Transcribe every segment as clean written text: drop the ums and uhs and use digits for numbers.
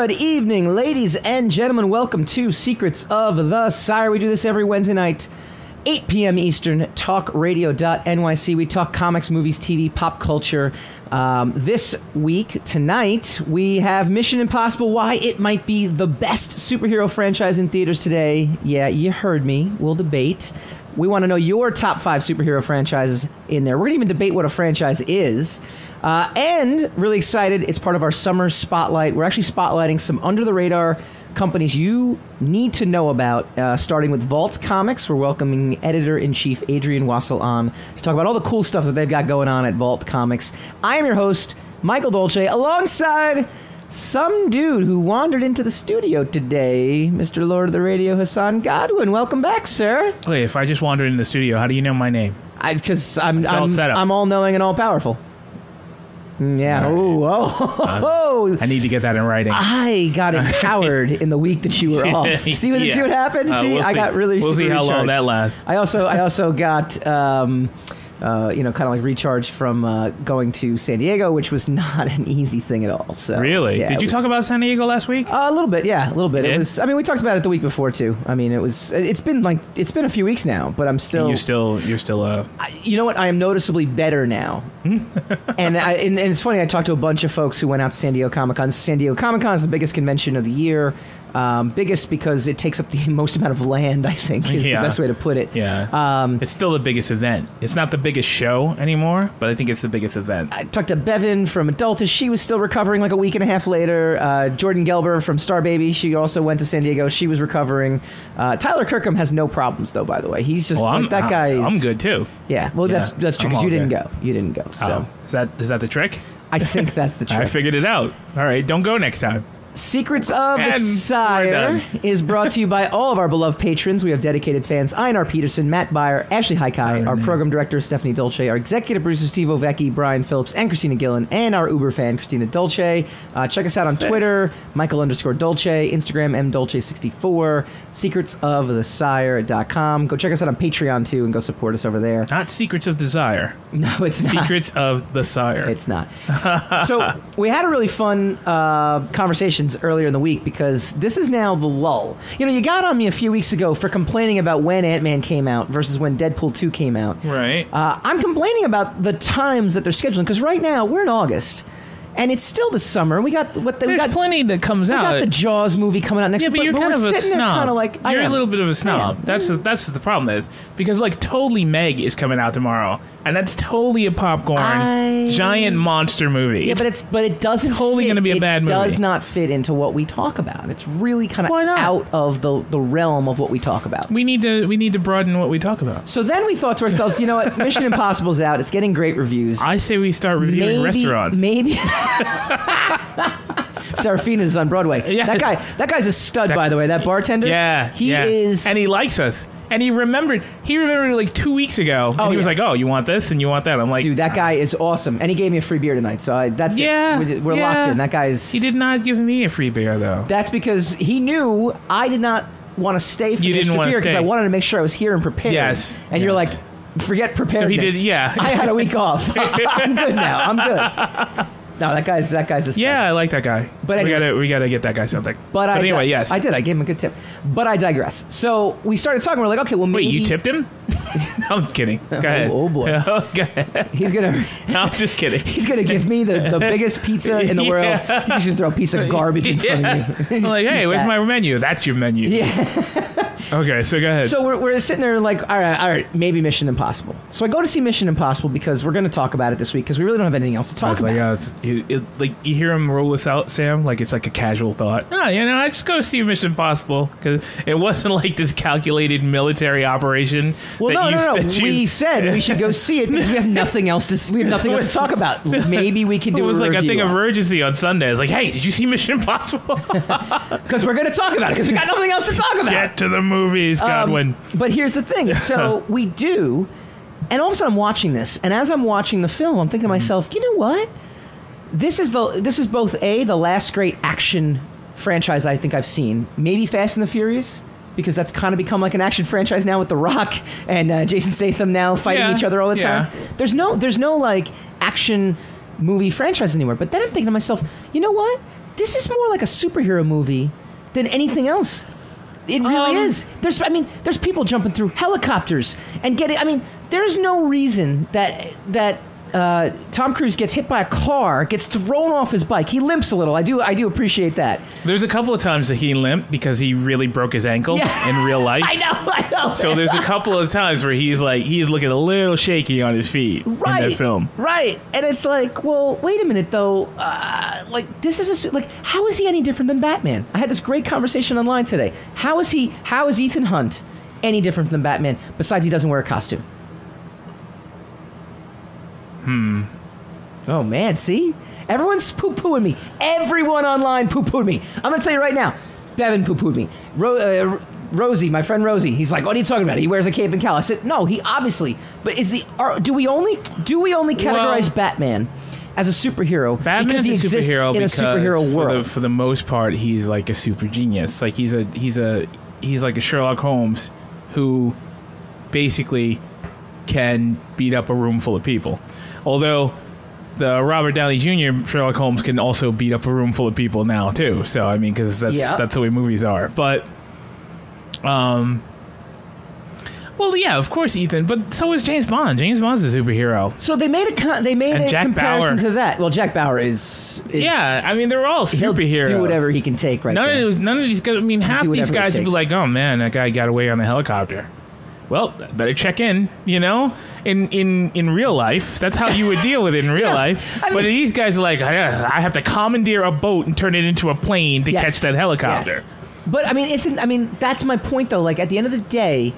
Good evening, ladies and gentlemen. Welcome to Secrets of the Sire. We do this every Wednesday night, 8 p.m. Eastern, talkradio.nyc. We talk comics, movies, TV, pop culture. This week, tonight, we have Mission Impossible, why it might be the best superhero franchise in theaters today. Yeah, you heard me. We'll debate. We want to know your top 5 superhero franchises in there. We're going to even debate what a franchise is. And really excited, it's part of our summer spotlight. We're actually spotlighting some under-the-radar companies you need to know about, starting with Vault Comics. We're welcoming Editor-in-Chief Adrian Wassel on to talk about all the cool stuff that they've got going on at Vault Comics. I am your host, Michael Dolce, alongside some dude who wandered into the studio today, Mr. Lord of the Radio, Hassan Godwin. Welcome back, sir. Wait, if I just wandered into the studio, how do you know my name? Because I'm all-knowing and all-powerful. Yeah. Right. I need to get that in writing. I got empowered in the week that you were off. See what happened? I got really. We'll see how long that lasts. I also got kind of like recharged from going to San Diego, which was not an easy thing at all. So really, yeah, did you talk about San Diego last week? A little bit. It was. I mean, we talked about it the week before too. I mean, it was. It's been a few weeks now, but I'm still. You're still. You know what? I am noticeably better now. And it's funny. I talked to a bunch of folks who went out to San Diego Comic Con. San Diego Comic Con is the biggest convention of the year. Biggest because it takes up the most amount of land, I think, is the best way to put it. Yeah. It's still the biggest event. It's not the biggest show anymore, but I think it's the biggest event. I talked to Bevan from Adultus. She was still recovering like a week and a half later. Jordan Gelber from Star Baby. She also went to San Diego. She was recovering. Tyler Kirkham has no problems, though, by the way. He's just that guy. I'm good, too. Yeah. Well, that's true because you didn't go. So Is that the trick? I think that's the trick. I figured it out. All right. Don't go next time. Secrets of the Sire is brought to you by all of our beloved patrons. We have dedicated fans, Einar Peterson, Matt Beyer, Ashley Haikai, our program director, Stephanie Dolce, our executive producer, Steve Ovecki, Brian Phillips, and Christina Gillen, and our Uber fan, Christina Dolce. Check us out on Twitter, Michael_Dolce, Instagram, MDolce64, secretsofthesire.com. Go check us out on Patreon, too, and go support us over there. Not Secrets of Desire. No, it's not. Secrets of the Sire. It's not. So we had a really fun conversation earlier in the week because this is now the lull. You know, you got on me a few weeks ago for complaining about when Ant-Man came out versus when Deadpool 2 came out. Right. I'm complaining about the times that they're scheduling because right now we're in August. And it's still the summer. There's plenty that comes out. We got the Jaws movie coming out next week. Yeah, but you're kind of a snob. You're a little bit of a snob. That's what the problem is. Because, Totally Meg is coming out tomorrow. And that's totally a popcorn, giant monster movie. Yeah, but it doesn't totally going to be a bad movie. It does not fit into what we talk about. It's really kind of out of the realm of what we talk about. We need to broaden what we talk about. So then we thought to ourselves, you know what? Mission Impossible's out. It's getting great reviews. I say we start reviewing restaurants. Maybe... Serafina's on Broadway. Yes. That guy's a stud, by the way. That bartender. Yeah. He is. And he likes us. And he remembered 2 weeks ago. And he was like, oh, you want this and you want that. I'm like, dude, that guy is awesome. And he gave me a free beer tonight. So that's it. We're locked in. That guy's. He did not give me a free beer, though. That's because he knew I did not want to stay for the extra beer because I wanted to make sure I was here and prepared. Yes. And you're like, forget preparedness. So he did, yeah. I had a week off. I'm good now. I'm good. No, that guy's a stud. Yeah, I like that guy. But anyway, we gotta get that guy something. But anyway, yes. I did. I gave him a good tip. But I digress. So we started talking. We're like, okay, well, maybe... Wait, you tipped him? I'm kidding. Go ahead. Oh, boy. Okay. He's gonna... No, I'm just kidding. He's gonna give me the biggest pizza in the world. He's just gonna throw a piece of garbage in front of you. I'm like, hey, where's my menu? That's your menu. Yeah. Okay, so go ahead. So we're sitting there like, all right, maybe Mission Impossible. So I go to see Mission Impossible because we're going to talk about it this week because we really don't have anything else to talk about. You hear him roll this out, Sam? Like it's like a casual thought. Oh, I just go to see Mission Impossible because it wasn't like this calculated military operation. Well, no. We said we should go see it because we have nothing else to. We have nothing else to talk about. Maybe we can do. It was like a thing of urgency on Sunday. It's like, hey, did you see Mission Impossible? Because we're going to talk about it because we got nothing else to talk about. Get to the movies, Godwin. But here's the thing. So we do, and all of a sudden I'm watching this, and as I'm watching the film, I'm thinking to myself, you know what? This is both the last great action franchise I think I've seen. Maybe Fast and the Furious, because that's kind of become like an action franchise now with The Rock and Jason Statham now fighting each other all the time. There's no action movie franchise anymore. But then I'm thinking to myself, you know what? This is more like a superhero movie than anything else. It really is. There's people jumping through helicopters and getting. I mean, there's no reason that Tom Cruise gets hit by a car, gets thrown off his bike. He limps a little. I do appreciate that. There's a couple of times that he limped because he really broke his ankle in real life. I know. So there's a couple of times where he's looking a little shaky on his feet in that film. Right. And it's like, well, wait a minute though. How is he any different than Batman? I had this great conversation online today. How is Ethan Hunt any different than Batman? Besides, he doesn't wear a costume. Oh, man, see? Everyone's poo-pooing me. Everyone online poo-pooed me. I'm going to tell you right now, Bevan poo-pooed me. Rosie, my friend Rosie, he's like, what are you talking about? He wears a cape and cowl. I said, no, he obviously. But do we only categorize Batman as a superhero because he exists in a superhero world? For the most part, he's like a super genius. Like he's like a Sherlock Holmes who basically can beat up a room full of people. Although the Robert Downey Jr. Sherlock Holmes can also beat up a room full of people now too. So I mean, because that's the way movies are. But, of course Ethan. But so is James Bond. James Bond's a superhero. So they made a comparison to that. Well, Jack Bauer is yeah. I mean, they're all superheroes. Do whatever he can take. Right. None of these guys. I mean, half these guys would be like, oh man, that guy got away on the helicopter. Well, better check in, you know, in real life. That's how you would deal with it in real life. I mean, but these guys are like, I have to commandeer a boat and turn it into a plane to catch that helicopter. Yes. But I mean, that's my point, though. Like, at the end of the day,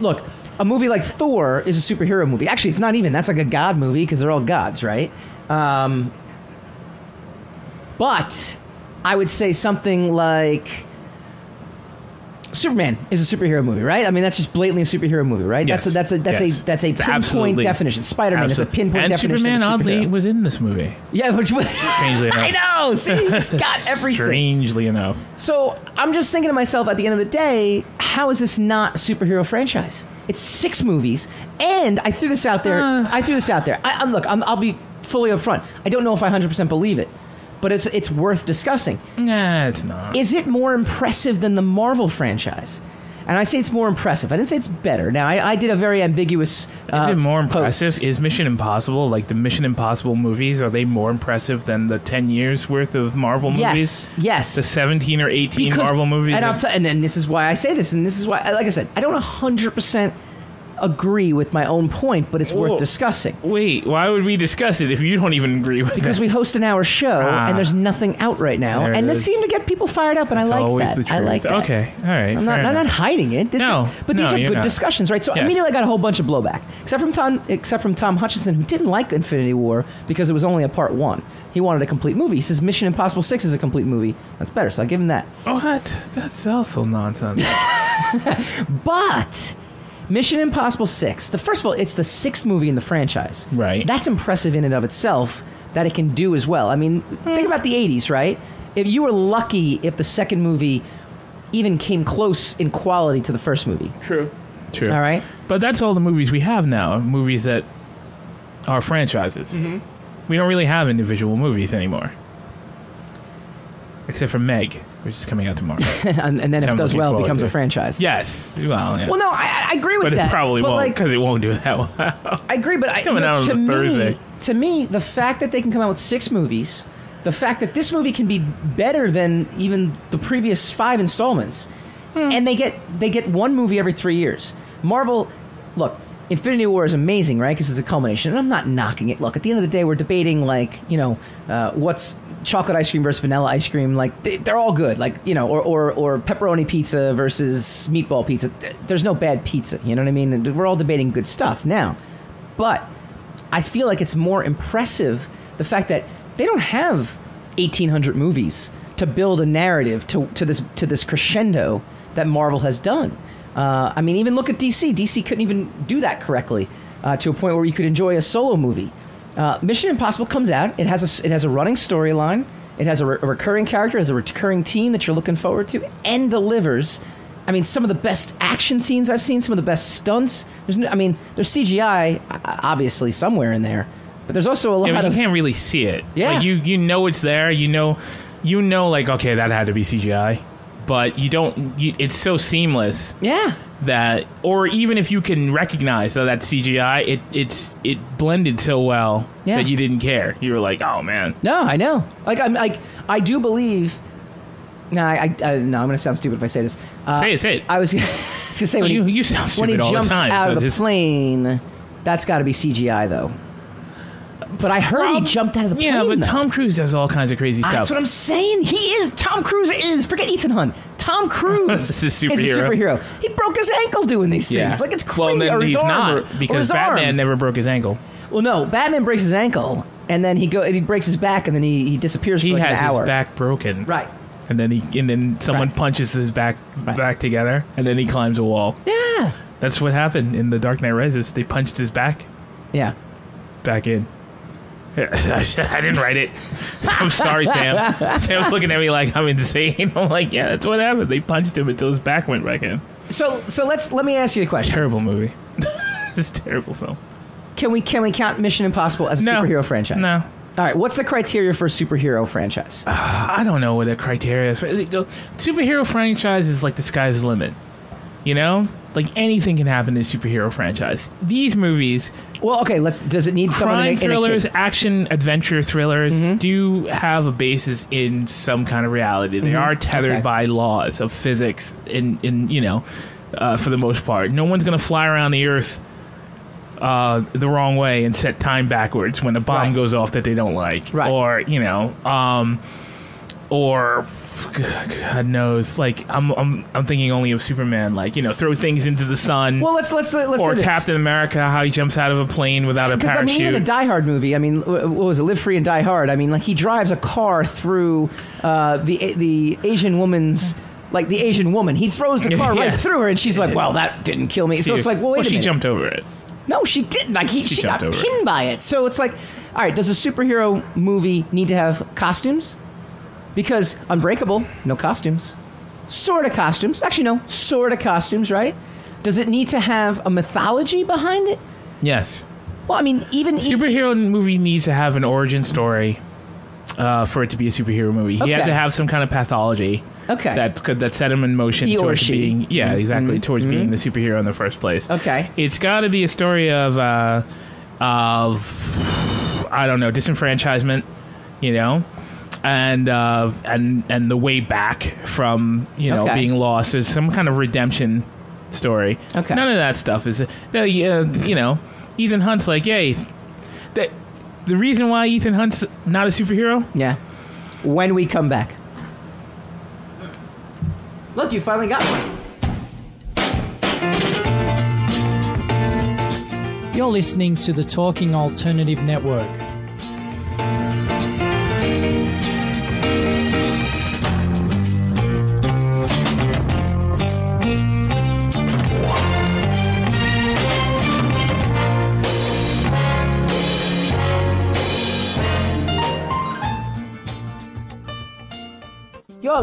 look, a movie like Thor is a superhero movie. Actually, it's not even. That's like a god movie because they're all gods, right? But I would say something like Superman is a superhero movie, right? I mean, that's just blatantly a superhero movie, right? Yes. That's a pinpoint definition. Spider-Man is a pinpoint definition. And Superman, oddly, was in this movie. Yeah, which was strangely enough. I know. See, it's got everything. Strangely enough. So I'm just thinking to myself, at the end of the day, how is this not a superhero franchise? It's 6 movies, and I threw this out there. I'll be fully upfront. I don't know if I 100% believe it. But it's worth discussing. Nah, it's not. Is it more impressive than the Marvel franchise? And I say it's more impressive. I didn't say it's better. Now, I did a very ambiguous is it more impressive? Post. Is Mission Impossible, like the Mission Impossible movies, are they more impressive than the 10 years worth of Marvel movies? Yes. The 17 or 18 Marvel movies? And this is why I say this. And this is why, like I said, I don't 100% agree with my own point, but it's worth discussing. Wait, why would we discuss it if you don't even agree with it? Because we host an hour show and there's nothing out right now, and this seemed to get people fired up, and that's I like that. Okay, all right. I'm not hiding it. These are good discussions, right? So immediately I got a whole bunch of blowback, except from Tom Hutchinson, who didn't like Infinity War because it was only a part one. He wanted a complete movie. He says Mission Impossible 6 is a complete movie. That's better, so I give him that. Oh, that's also nonsense. But Mission Impossible 6. First of all, it's the 6th movie in the franchise. Right. So that's impressive in and of itself that it can do as well. I mean, think about the 80s, right? If you were lucky if the second movie even came close in quality to the first movie. True. All right? But that's all the movies we have now, movies that are franchises. Mm-hmm. We don't really have individual movies anymore. Except for Meg, which is coming out tomorrow. and then if it does well, it becomes a franchise. Yes. Well, yeah. Well no, I agree with that. But it probably won't, because it won't do that well. I agree, but to me, the fact that they can come out with 6 movies, the fact that this movie can be better than even the previous 5 installments, and they get one movie every 3 years. Marvel, look, Infinity War is amazing, right? Because it's a culmination, and I'm not knocking it. Look, at the end of the day, we're debating, like, you know, what's chocolate ice cream versus vanilla ice cream, like they're all good, like, you know, or pepperoni pizza versus meatball pizza. There's no bad pizza, you know what I mean? And we're all debating good stuff now, but I feel like it's more impressive the fact that they don't have 1,800 movies to build a narrative to this crescendo that Marvel has done. I mean, even look at DC. DC couldn't even do that correctly to a point where you could enjoy a solo movie. Mission Impossible comes out. It has a running storyline. It has a recurring character. It has a recurring team that you're looking forward to, and delivers. I mean, some of the best action scenes I've seen. Some of the best stunts. There's CGI obviously somewhere in there, but there's also a lot of you can't really see it. Yeah, like, you know it's there. You know you know, like, okay, that had to be CGI, but you don't, it's so seamless. Yeah. That, or even if you can recognize that that's CGI, it blended so well that you didn't care. You were like, oh man. No, I know. Like, I'm like, I do believe. No, no, I'm going to sound stupid if I say this. Say it. I was going to say, when you sound stupid when he jumps all the time, out of the plane, that's got to be CGI though. But I heard he jumped out of the plane. Yeah, but though. Tom Cruise does all kinds of crazy stuff. That's what I'm saying. Forget Ethan Hunt. Tom Cruise is a superhero. He broke his ankle doing these things. Like, it's crazy. Well, then he's not, because Batman never broke his ankle. Well, no, Batman breaks his ankle, and then he breaks his back, and then he disappears for like an hour. He has his back broken. Right. And then someone punches his back together, and then he climbs a wall. Yeah. That's what happened in The Dark Knight Rises. They punched his back. Yeah. Back in. I didn't write it. I'm sorry, Sam. Sam's looking at me like I'm insane. I'm like, yeah, that's what happened. They punched him until his back went back in. So let me ask you a question. Terrible movie. Just terrible film. Can we count Mission Impossible as a superhero franchise? No. All right. What's the criteria for a superhero franchise? I don't know what the criteria is. Superhero franchise is like the sky's the limit. You know, like anything can happen in a superhero franchise. These movies. Well, okay. Does it need someone in a crime thrillers, action adventure thrillers do have a basis in some kind of reality? They are tethered by laws of physics, in for the most part. No one's going to fly around the Earth the wrong way and set time backwards when a bomb goes off that they don't like, or or God knows, like I'm thinking only of Superman, like, you know, throw things into the sun. Well, let's or Captain America, how he jumps out of a plane without a parachute. Because even a Die Hard movie, I mean, what was it, Live Free and Die Hard? I mean, like, he drives a car through the Asian woman's. Like the Asian woman, he throws the car right through her, and she's like, "Well, that didn't kill me." So it's like, "Well, wait a minute." She jumped over it. No, she didn't. Like she got pinned by it. So it's like, all right, does a superhero movie need to have costumes? Because Unbreakable, no costumes. Sort of costumes. Actually, no. Sort of costumes, right? Does it need to have a mythology behind it? Yes. Well, I mean, even... Superhero movie needs to have an origin story for it to be a superhero movie. He has to have some kind of pathology that set him in motion towards being... Yeah, exactly. Towards being the superhero in the first place. Okay. It's got to be a story of I don't know, disenfranchisement, you know? And the way back from, you know, being lost. There's some kind of redemption story. Okay. None of that stuff is, you know, Ethan Hunt's like, yay. The reason why Ethan Hunt's not a superhero? Yeah. When we come back. Look, you finally got one. You're listening to the Talking Alternative Network. You're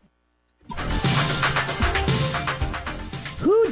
Who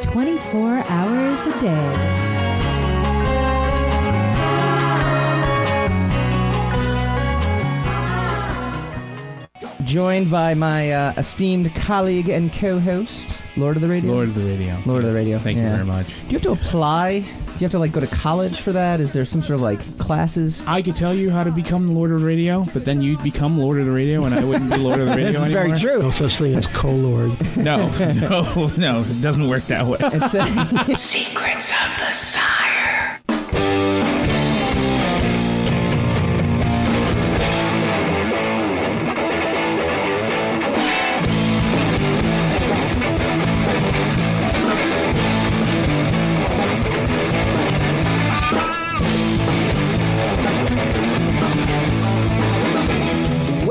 24 hours a day. Joined by my esteemed colleague and co-host, Lord of the Radio. Lord of the Radio. Thank you very much. Do you have to apply? Do you have to, like, go to college for that? Is there some sort of, like, classes? I could tell you how to become Lord of the Radio, but then you'd become Lord of the Radio, and I wouldn't be Lord of the Radio anymore. This is very true. No such thing as co-lord. No, it doesn't work that way. Secrets of the Sire.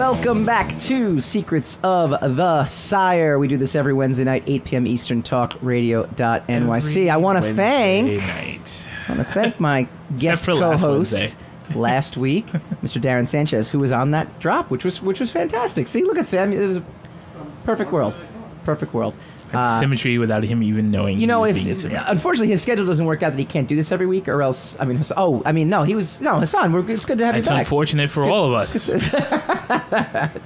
Welcome back to Secrets of the Sire. We do this every Wednesday night, 8 p.m. Eastern, talkradio.nyc. I want to thank my guest co-host last week, Mr. Darren Sanchez, who was on that drop, which was fantastic. See, look at Sam. It was a perfect world. Perfect world. Symmetry without him even knowing. You know, unfortunately his schedule doesn't work out that he can't do this every week, or else. I mean, Hassan. It's good to have you back. It's unfortunate for all of us. It's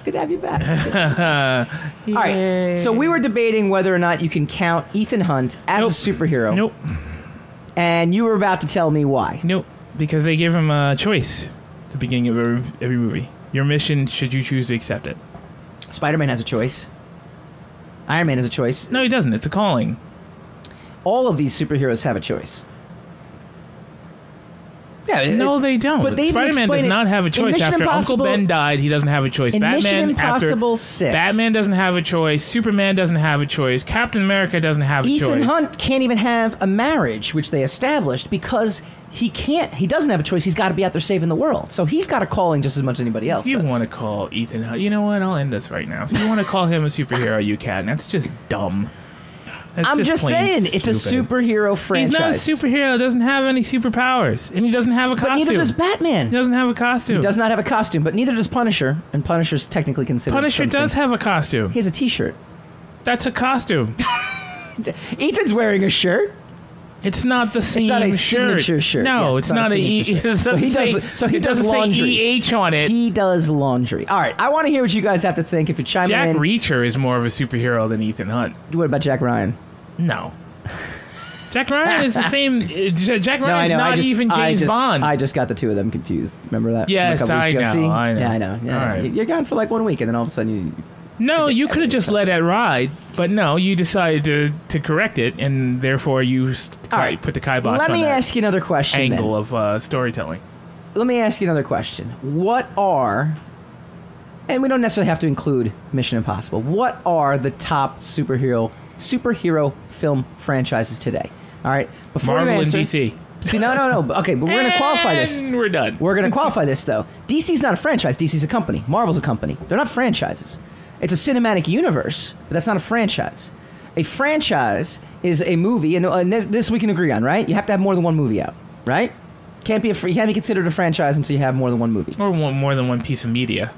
good to have you back. All right. So we were debating whether or not you can count Ethan Hunt as a superhero. Nope. And you were about to tell me why. Nope. Because they give him a choice at the beginning of every movie. Your mission, should you choose to accept it. Spider-Man has a choice. Iron Man has a choice. No, he doesn't. It's a calling. All of these superheroes have a choice. Yeah, no, they don't. But Spider-Man does not have a choice. After Uncle Ben died, he doesn't have a choice. Batman, after Batman doesn't have a choice. Superman doesn't have a choice. Captain America doesn't have a choice. Ethan Hunt can't even have a marriage, which they established, because he doesn't have a choice. He's got to be out there saving the world. So he's got a calling just as much as anybody else does. You want to call Ethan Hunt. You know what? I'll end this right now. If you want to call him a superhero, you can. That's just dumb. I'm just saying, it's a superhero franchise. He's not a superhero. Doesn't have any superpowers, and he doesn't have a costume. But neither does Batman. He doesn't have a costume. He does not have a costume, but neither does Punisher, and Punisher's technically considered Punisher something. Does have a costume. He has a T-shirt. That's a costume. Ethan's wearing a shirt. It's not the same shirt. It's not a signature shirt. No, yes, it's not a signature shirt. So he does laundry. EH on it. He does laundry. All right, I want to hear what you guys have to think. If you're chiming in, Jack Reacher is more of a superhero than Ethan Hunt. What about Jack Ryan? No. Jack Ryan is the same. Jack Ryan is not even James Bond. I just got the two of them confused. Remember that? Yes, I know. Yeah, I know. Yeah, all right. You're gone for like 1 week, and then all of a sudden you... No, you could have just let it ride, but no, you decided to correct it, and therefore you put the kibosh on that. Let me ask you another question. Angle then. Of storytelling. Let me ask you another question. What are, and we don't necessarily have to include Mission Impossible. What are the top superhero film franchises today? All right, before Marvel you answer, and DC. See, no. Okay, but we're going to qualify this. And we're done. We're going to qualify this though. DC's not a franchise. DC's a company. Marvel's a company. They're not franchises. It's a cinematic universe, but that's not a franchise. A franchise is a movie, and this we can agree on, right? You have to have more than one movie out, right? You can't be considered a franchise until you have more than one movie. Or more than one piece of media.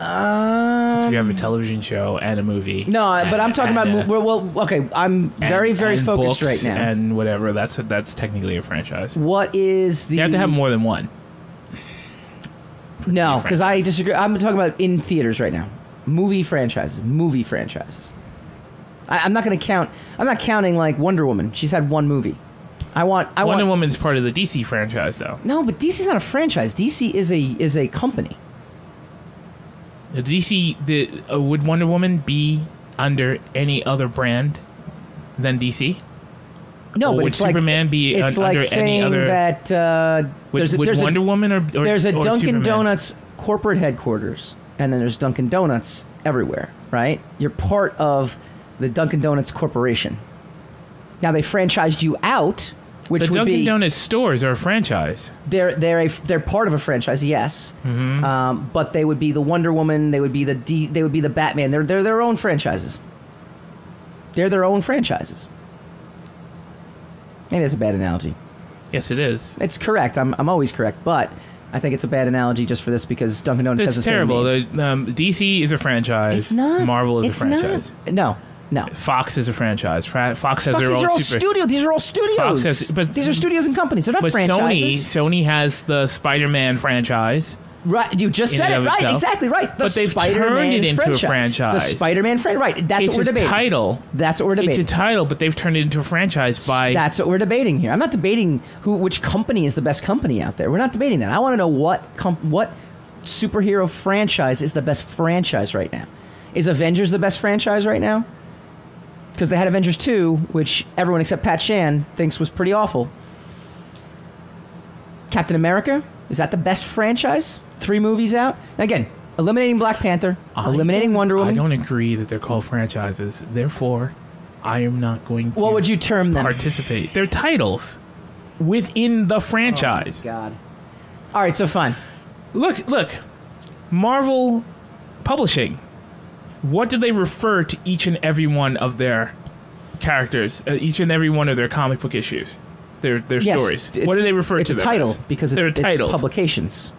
If you have a television show and a movie. No, but I'm talking about... I'm very, very focused right now. And whatever, that's technically a franchise. What is the... You have to have more than one. No, because I disagree. I'm talking about in theaters right now. Movie franchises. I'm not going to count. I'm not counting like Wonder Woman. She's had one movie. Wonder Woman's part of the DC franchise, though. No, but DC's not a franchise. DC is a company. Would Wonder Woman be under any other brand than DC? No, but would Superman be under any other... It's like saying that... There's a Dunkin' Donuts corporate headquarters, and then there's Dunkin' Donuts everywhere, right? You're part of the Dunkin' Donuts corporation. Now, they franchised you out, which would be... The Dunkin' Donuts stores are a franchise. They're part of a franchise, yes. Mm-hmm. But they would be the Wonder Woman, they would be the Batman. They're their own franchises. Maybe that's a bad analogy. Yes, it is. It's correct. I'm always correct, but I think it's a bad analogy just for this because Dunkin' Donuts has the same name. It's terrible. DC is a franchise. It's not. Marvel is a franchise. No. Fox is a franchise. Fox has their own studio. These are all studios. These are studios and companies. They're not franchises. Sony has the Spider-Man franchise. Right, you just said it. Right, itself. Exactly right. But they've turned it into a franchise. The Spider-Man franchise. Right, that's what we're debating. It's a title. That's what we're debating. It's a title, but they've turned it into a franchise by... That's what we're debating here. I'm not debating which company is the best company out there. We're not debating that. I want to know what superhero franchise is the best franchise right now. Is Avengers the best franchise right now? Because they had Avengers 2, which everyone except Pat Shan thinks was pretty awful. Captain America? Is that the best franchise? 3 movies out? And again, eliminating Black Panther, eliminating Wonder Woman. I don't agree that they're called franchises. Therefore, I am not going to... What would you term them? Participate. They're titles within the franchise. Oh, God. All right, so fine. Look. Marvel Publishing, what do they refer to each and every one of their characters, each and every one of their comic book issues, their stories? What do they refer to them? It's a title, because it's publications.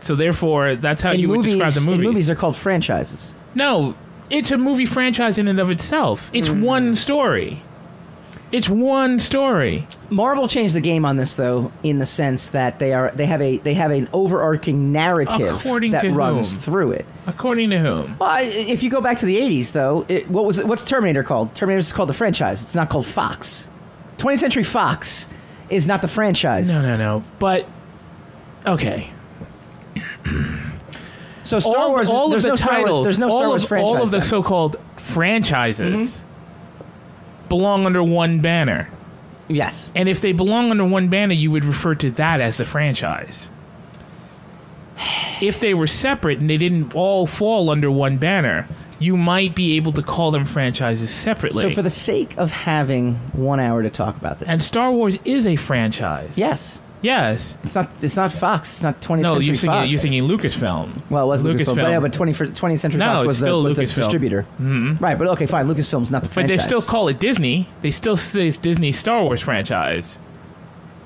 So therefore, that's how you would describe the movie. Movies are called franchises. No, it's a movie franchise in and of itself. It's one story. It's one story. Marvel changed the game on this, though, in the sense that they have an overarching narrative through it. According to whom? Well, if you go back to the 80s, though, what's Terminator called? Terminator is called the franchise. It's not called Fox. 20th Century Fox is not the franchise. No. But okay. So Star Wars. There's no Star Wars. There's no Star Wars franchise. All of the so-called franchises. Mm-hmm. Belong under one banner. Yes. And if they belong under one banner, you would refer to that as the franchise. If they were separate and they didn't all fall under one banner, you might be able to call them franchises separately. So for the sake of having 1 hour to talk about this. And Star Wars is a franchise. Yes. It's not Fox. It's not 20th Century Fox. No, you're thinking Lucasfilm. Well, it was Lucasfilm. But, yeah, but 20th Century Fox was the distributor. Mm-hmm. Right, but okay, fine. Lucasfilm's not the franchise. But they still call it Disney. They still say it's Disney Star Wars franchise.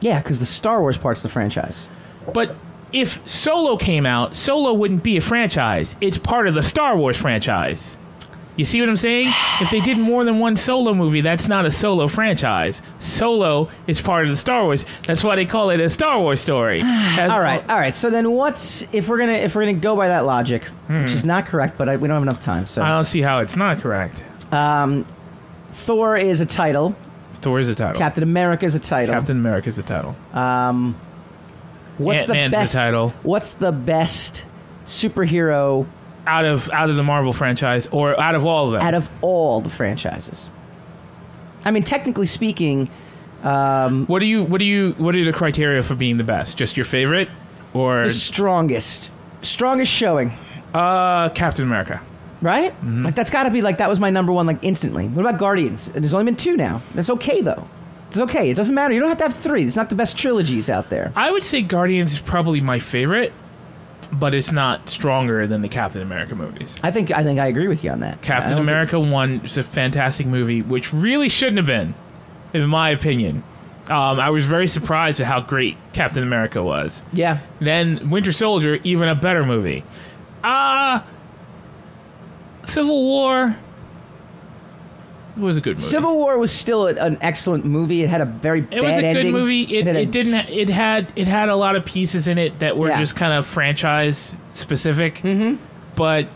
Yeah, because the Star Wars part's the franchise. But if Solo came out, Solo wouldn't be a franchise. It's part of the Star Wars franchise. You see what I'm saying? If they did more than one Solo movie, that's not a Solo franchise. Solo is part of the Star Wars. That's why they call it a Star Wars story. All right. So then, if we're gonna go by that logic, which is not correct, but we don't have enough time. So I don't see how it's not correct. Thor is a title. Thor is a title. Captain America is a title. Captain America is a title. Ant-Man's a title. What's the best superhero? Out of the Marvel franchise, or out of all of them? Out of all the franchises. I mean, technically speaking, what are the criteria for being the best? Just your favorite, or the strongest showing? Captain America, right? Mm-hmm. Like that's got to be like that was my number one like instantly. What about Guardians? And there's only been two now. That's okay though. It's okay. It doesn't matter. You don't have to have three. It's not the best trilogies out there. I would say Guardians is probably my favorite. But it's not stronger than the Captain America movies. I think I agree with you on that. Captain America 1 is a fantastic movie, which really shouldn't have been, in my opinion. I was very surprised at how great Captain America was. Yeah. Then Winter Soldier, even a better movie. Civil War was a good movie. Civil War was still an excellent movie. It had a very bad ending. It was a good movie. It had a lot of pieces in it that were just kind of franchise specific. Mm-hmm. But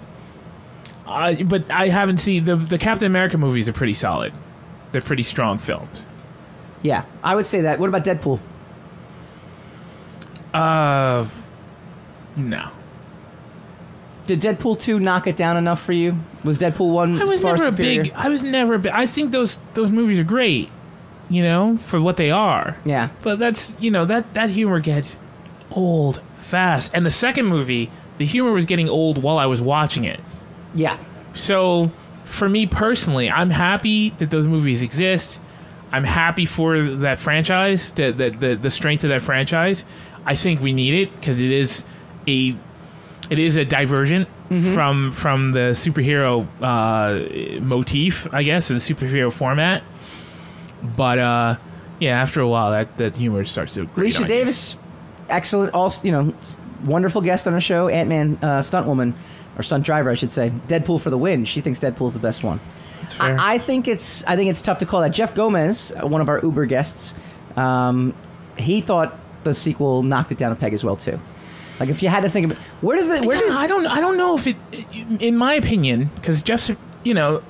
I haven't seen the Captain America movies are pretty solid. They're pretty strong films. Yeah, I would say that. What about Deadpool? No. Did Deadpool 2 knock it down enough for you? Was Deadpool 1 far superior? I think those movies are great, you know, for what they are. Yeah. But that's, you know, that humor gets old fast. And the second movie, the humor was getting old while I was watching it. Yeah. So, for me personally, I'm happy that those movies exist. I'm happy for that franchise, the strength of that franchise. I think we need it because it is a... It is a divergent from the superhero motif, I guess, or the superhero format. But, yeah, after a while, that humor starts to... Alicia Davis, excellent, wonderful guest on our show, Ant-Man stunt woman, or stunt driver, I should say. Deadpool for the win. She thinks Deadpool's the best one. That's fair. I think it's tough to call that. Jeff Gomez, one of our Uber guests, he thought the sequel knocked it down a peg as well, too. Like if you had to think about I don't know if it, in my opinion, because Jeff knows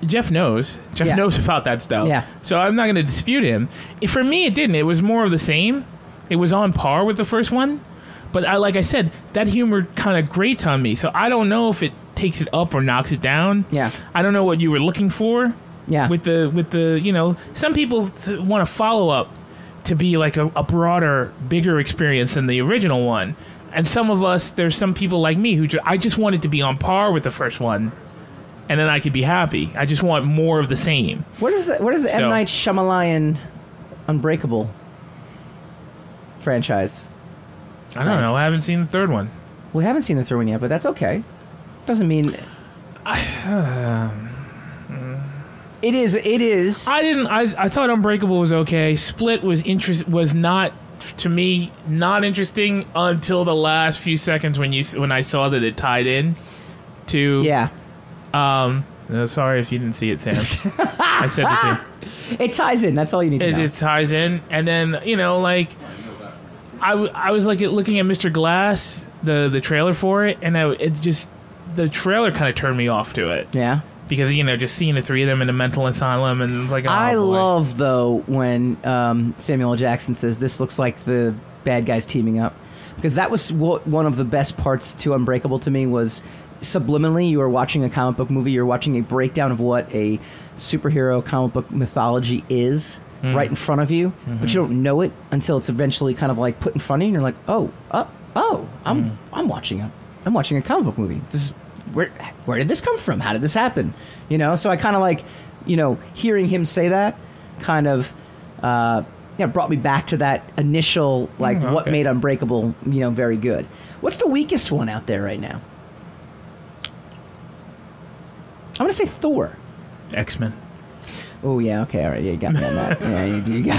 about that stuff. Yeah. So I'm not going to dispute him. For me, it didn't. It was more of the same. It was on par with the first one, but like I said, that humor kind of grates on me. So I don't know if it takes it up or knocks it down. Yeah. I don't know what you were looking for. Yeah. With the some people want to follow up. To be like a broader, bigger experience than the original one. And there's some people like me who I just wanted to be on par with the first one, and then I could be happy. I just want more of the same. What is the M. Night Shyamalan Unbreakable franchise? I don't know. I haven't seen the third one. We haven't seen the third one yet, but that's okay. Doesn't mean... It is. I thought Unbreakable was okay. Split was not, to me, not interesting until the last few seconds when I saw that it tied in to... Yeah. Sorry if you didn't see it, Sam. I said the same. It ties in. That's all you need to know. It ties in. And then, you know, like... I was like looking at Mr. Glass, the trailer for it, and the trailer kind of turned me off to it. Yeah, because you know just seeing the three of them in a mental asylum and like love though when Samuel L. Jackson says this looks like the bad guys teaming up, because that was one of the best parts to Unbreakable to me was subliminally you were watching a comic book movie, you're watching a breakdown of what a superhero comic book mythology is. Mm-hmm. Right in front of you, mm-hmm. but you don't know it until it's eventually kind of like put in front of you, and you're like, I'm watching a comic book movie. This is, where did this come from? How did this happen? You know, so I kind of like, you know, hearing him say that kind of brought me back to that initial like what made Unbreakable, you know, very good. What's the weakest one out there right now? I'm gonna say Thor. X-Men. Oh, yeah, okay, all right, yeah, you got me on that. Yeah, you got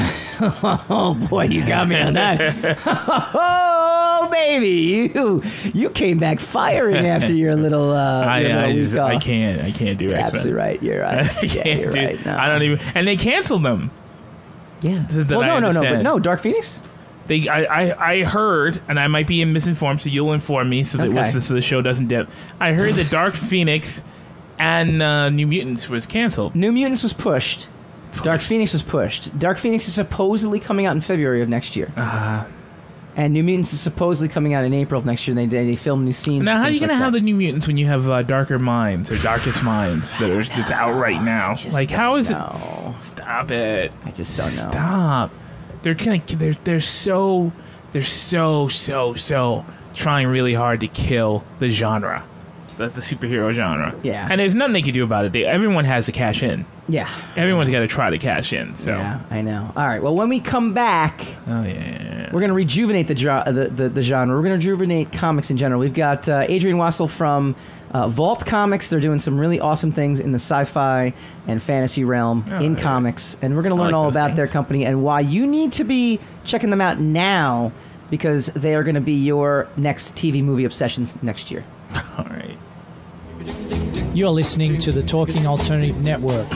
oh, boy, you got me on that. Oh, baby, you came back firing after your little I can't do X-Men. Absolutely right, you're right. You're right. No. I don't even... And they canceled them. Yeah. But Dark Phoenix? I heard, and I might be misinformed, so you'll inform me so the show doesn't dip. I heard that Dark Phoenix... And New Mutants was canceled. New Mutants was pushed. Dark Phoenix was pushed. Dark Phoenix is supposedly coming out in February of next year. And New Mutants is supposedly coming out in April of next year. They film new scenes. Now, how are you going to have the New Mutants when you have Darker Minds or Darkest Minds that's out right now? Like, how is it? Stop it! I just don't know. Stop. They're kind of they're so trying really hard to kill the genre. The superhero genre. Yeah. And there's nothing they can do about it. Everyone has to cash in. Yeah. Everyone's got to try to cash in. So. Yeah, I know. All right. Well, when we come back, we're going to rejuvenate the genre. We're going to rejuvenate comics in general. We've got Adrian Wassel from Vault Comics. They're doing some really awesome things in the sci-fi and fantasy realm comics. And we're going to learn all about their company and why you need to be checking them out now because they are going to be your next TV movie obsessions next year. All right. You're listening to the Talking Alternative Network.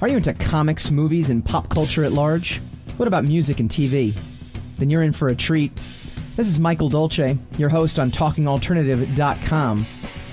Are you into comics, movies, and pop culture at large? What about music and TV? Then you're in for a treat. This is Michael Dolce, your host on TalkingAlternative.com.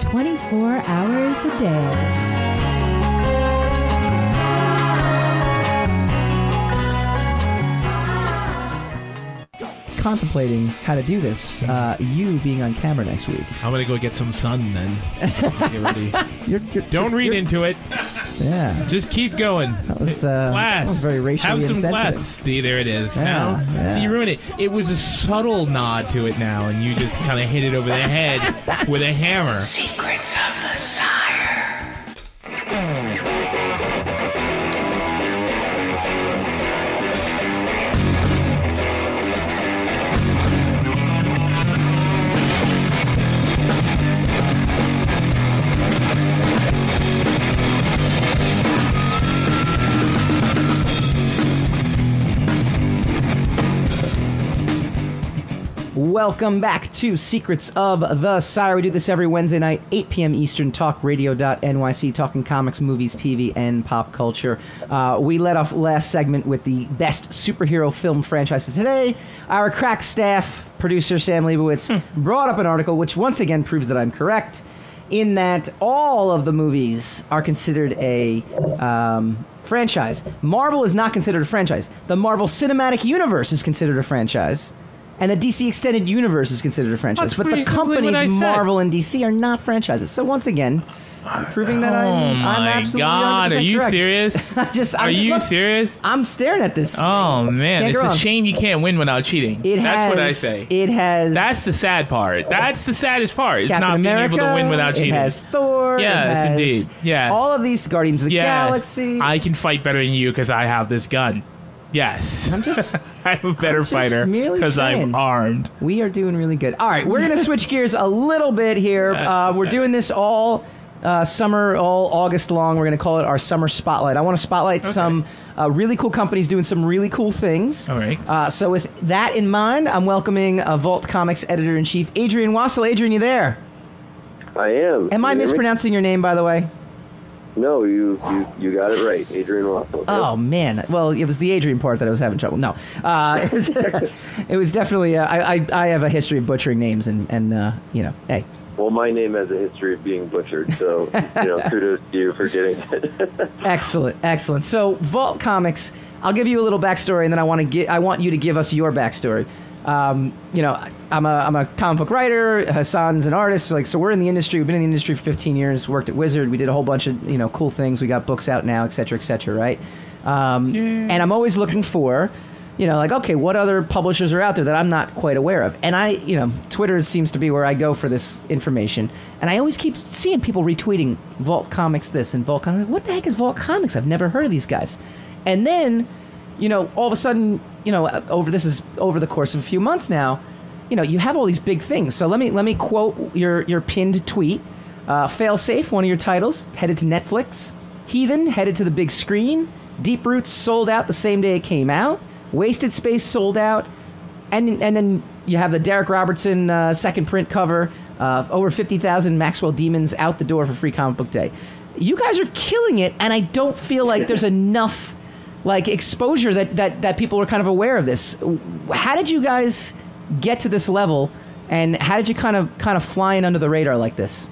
24 hours a day. Contemplating how to do this, you being on camera next week. I'm going to go get some sun then. Get ready. Don't read into it. Yeah. Just keep going. That was, class. That was very racially insensitive. Have some class. See, there it is. Yeah. Now. Yeah. See, you ruined it. It was a subtle nod to it now, and you just kind of hit it over the head with a hammer. Secrets of the Sire. Welcome back to Secrets of the Sire. We do this every Wednesday night, 8 p.m. Eastern, talkradio.nyc, talking comics, movies, TV, and pop culture. We led off last segment with the best superhero film franchises. Today, our crack staff producer, Sam Lebowitz, brought up an article which once again proves that I'm correct, in that all of the movies are considered a... franchise. Marvel is not considered a franchise. The Marvel Cinematic Universe is considered a franchise, and the DC Extended Universe is considered a franchise. But the companies Marvel and DC are not franchises. So once again, proving that I'm absolutely correct. Oh my God! Are you serious? Are you serious? I'm staring at this. Oh man, it's a shame you can't win without cheating. That's what I say. It has. That's the sad part. That's the saddest part. Captain America, being able to win without cheating. It has Thor. Yes, indeed. Yes. All of these Guardians of the Galaxy. I can fight better than you because I have this gun. Yes. I'm a better fighter because I'm armed. We are doing really good. All right, we're going to switch gears a little bit here. We're doing this all summer, all August long. We're going to call it our Summer Spotlight. I want to spotlight some really cool companies doing some really cool things. All right. So with that in mind, I'm welcoming Vault Comics Editor-in-Chief Adrian Wassel. Adrian, you there? I am. Am I mispronouncing your name, by the way? No, you got it right, Adrian Wassel. Oh, man. Well, it was the Adrian part that I was having trouble. No. It was definitely... I have a history of butchering names, and you know, hey. Well, my name has a history of being butchered, so you know, kudos to you for getting it. Excellent. So, Vault Comics, I'll give you a little backstory, and then I want you to give us your backstory. You know, I'm a comic book writer. Hassan's an artist. So we're in the industry. We've been in the industry for 15 years. Worked at Wizard. We did a whole bunch of cool things. We got books out now, et cetera, right? And I'm always looking for, what other publishers are out there that I'm not quite aware of. And Twitter seems to be where I go for this information. And I always keep seeing people retweeting Vault Comics this and Vault Comics. What the heck is Vault Comics? I've never heard of these guys. And then, all of a sudden, over the course of a few months now, you have all these big things. So let me quote your pinned tweet. Failsafe, one of your titles, headed to Netflix. Heathen headed to the big screen. Deep Roots sold out the same day it came out. Wasted Space sold out. And then you have the Derek Robertson second print cover of over 50,000 Maxwell Demons out the door for Free Comic Book Day. You guys are killing it, and I don't feel like there's enough... exposure that people were kind of aware of this. How did you guys get to this level, and how did you kind of fly in under the radar like this?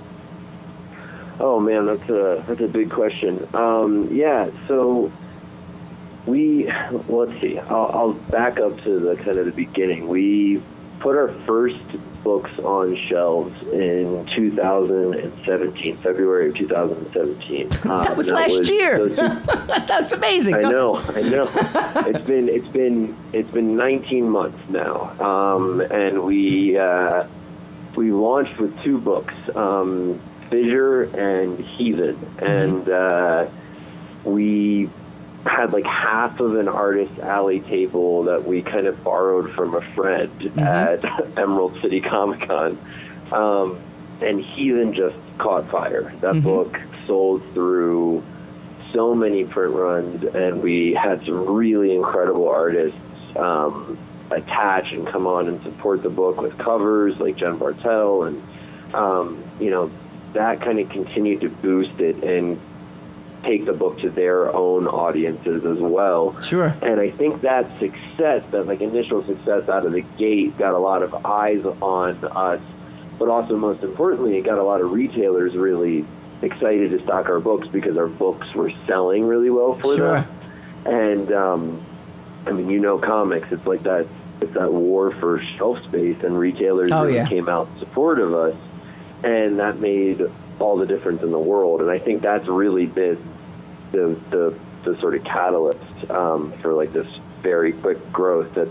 Oh man, that's a big question. So we let's see. I'll back up to the beginning. We put our first books on shelves in 2017, February of 2017. That was last year. That's amazing. I know. It's been 19 months now, and we launched with two books, Fissure and Heathen, and we had half of an artist alley table that we kind of borrowed from a friend at Emerald City Comic Con, and Heathen just caught fire. That book sold through so many print runs, and we had some really incredible artists attach and come on and support the book with covers like Jen Bartel, and that kind of continued to boost it and take the book to their own audiences as well. Sure. And I think that success, that initial success out of the gate, got a lot of eyes on us, but also most importantly, it got a lot of retailers really excited to stock our books because our books were selling really well for them. And comics, it's like that. It's that war for shelf space, and retailers came out in support of us, and that made all the difference in the world. And I think that's really been the sort of catalyst for this very quick growth that's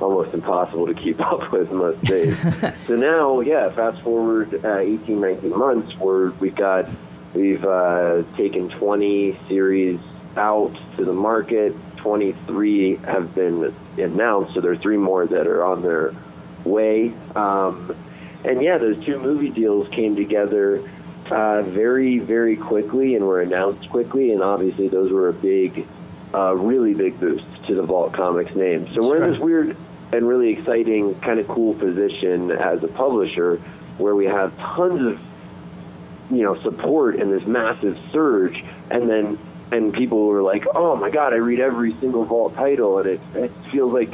almost impossible to keep up with most days. So now, fast forward 18, 19 months, we've taken 20 series out to the market. 23 have been announced, so there are 3 more that are on their way. Those 2 movie deals came together very, very quickly and were announced quickly, and obviously those were a really big boost to the Vault Comics name. So we're in this weird and really exciting, kind of cool position as a publisher where we have tons of, you know, support and this massive surge, and people were like, oh my God, I read every single Vault title, and it feels like,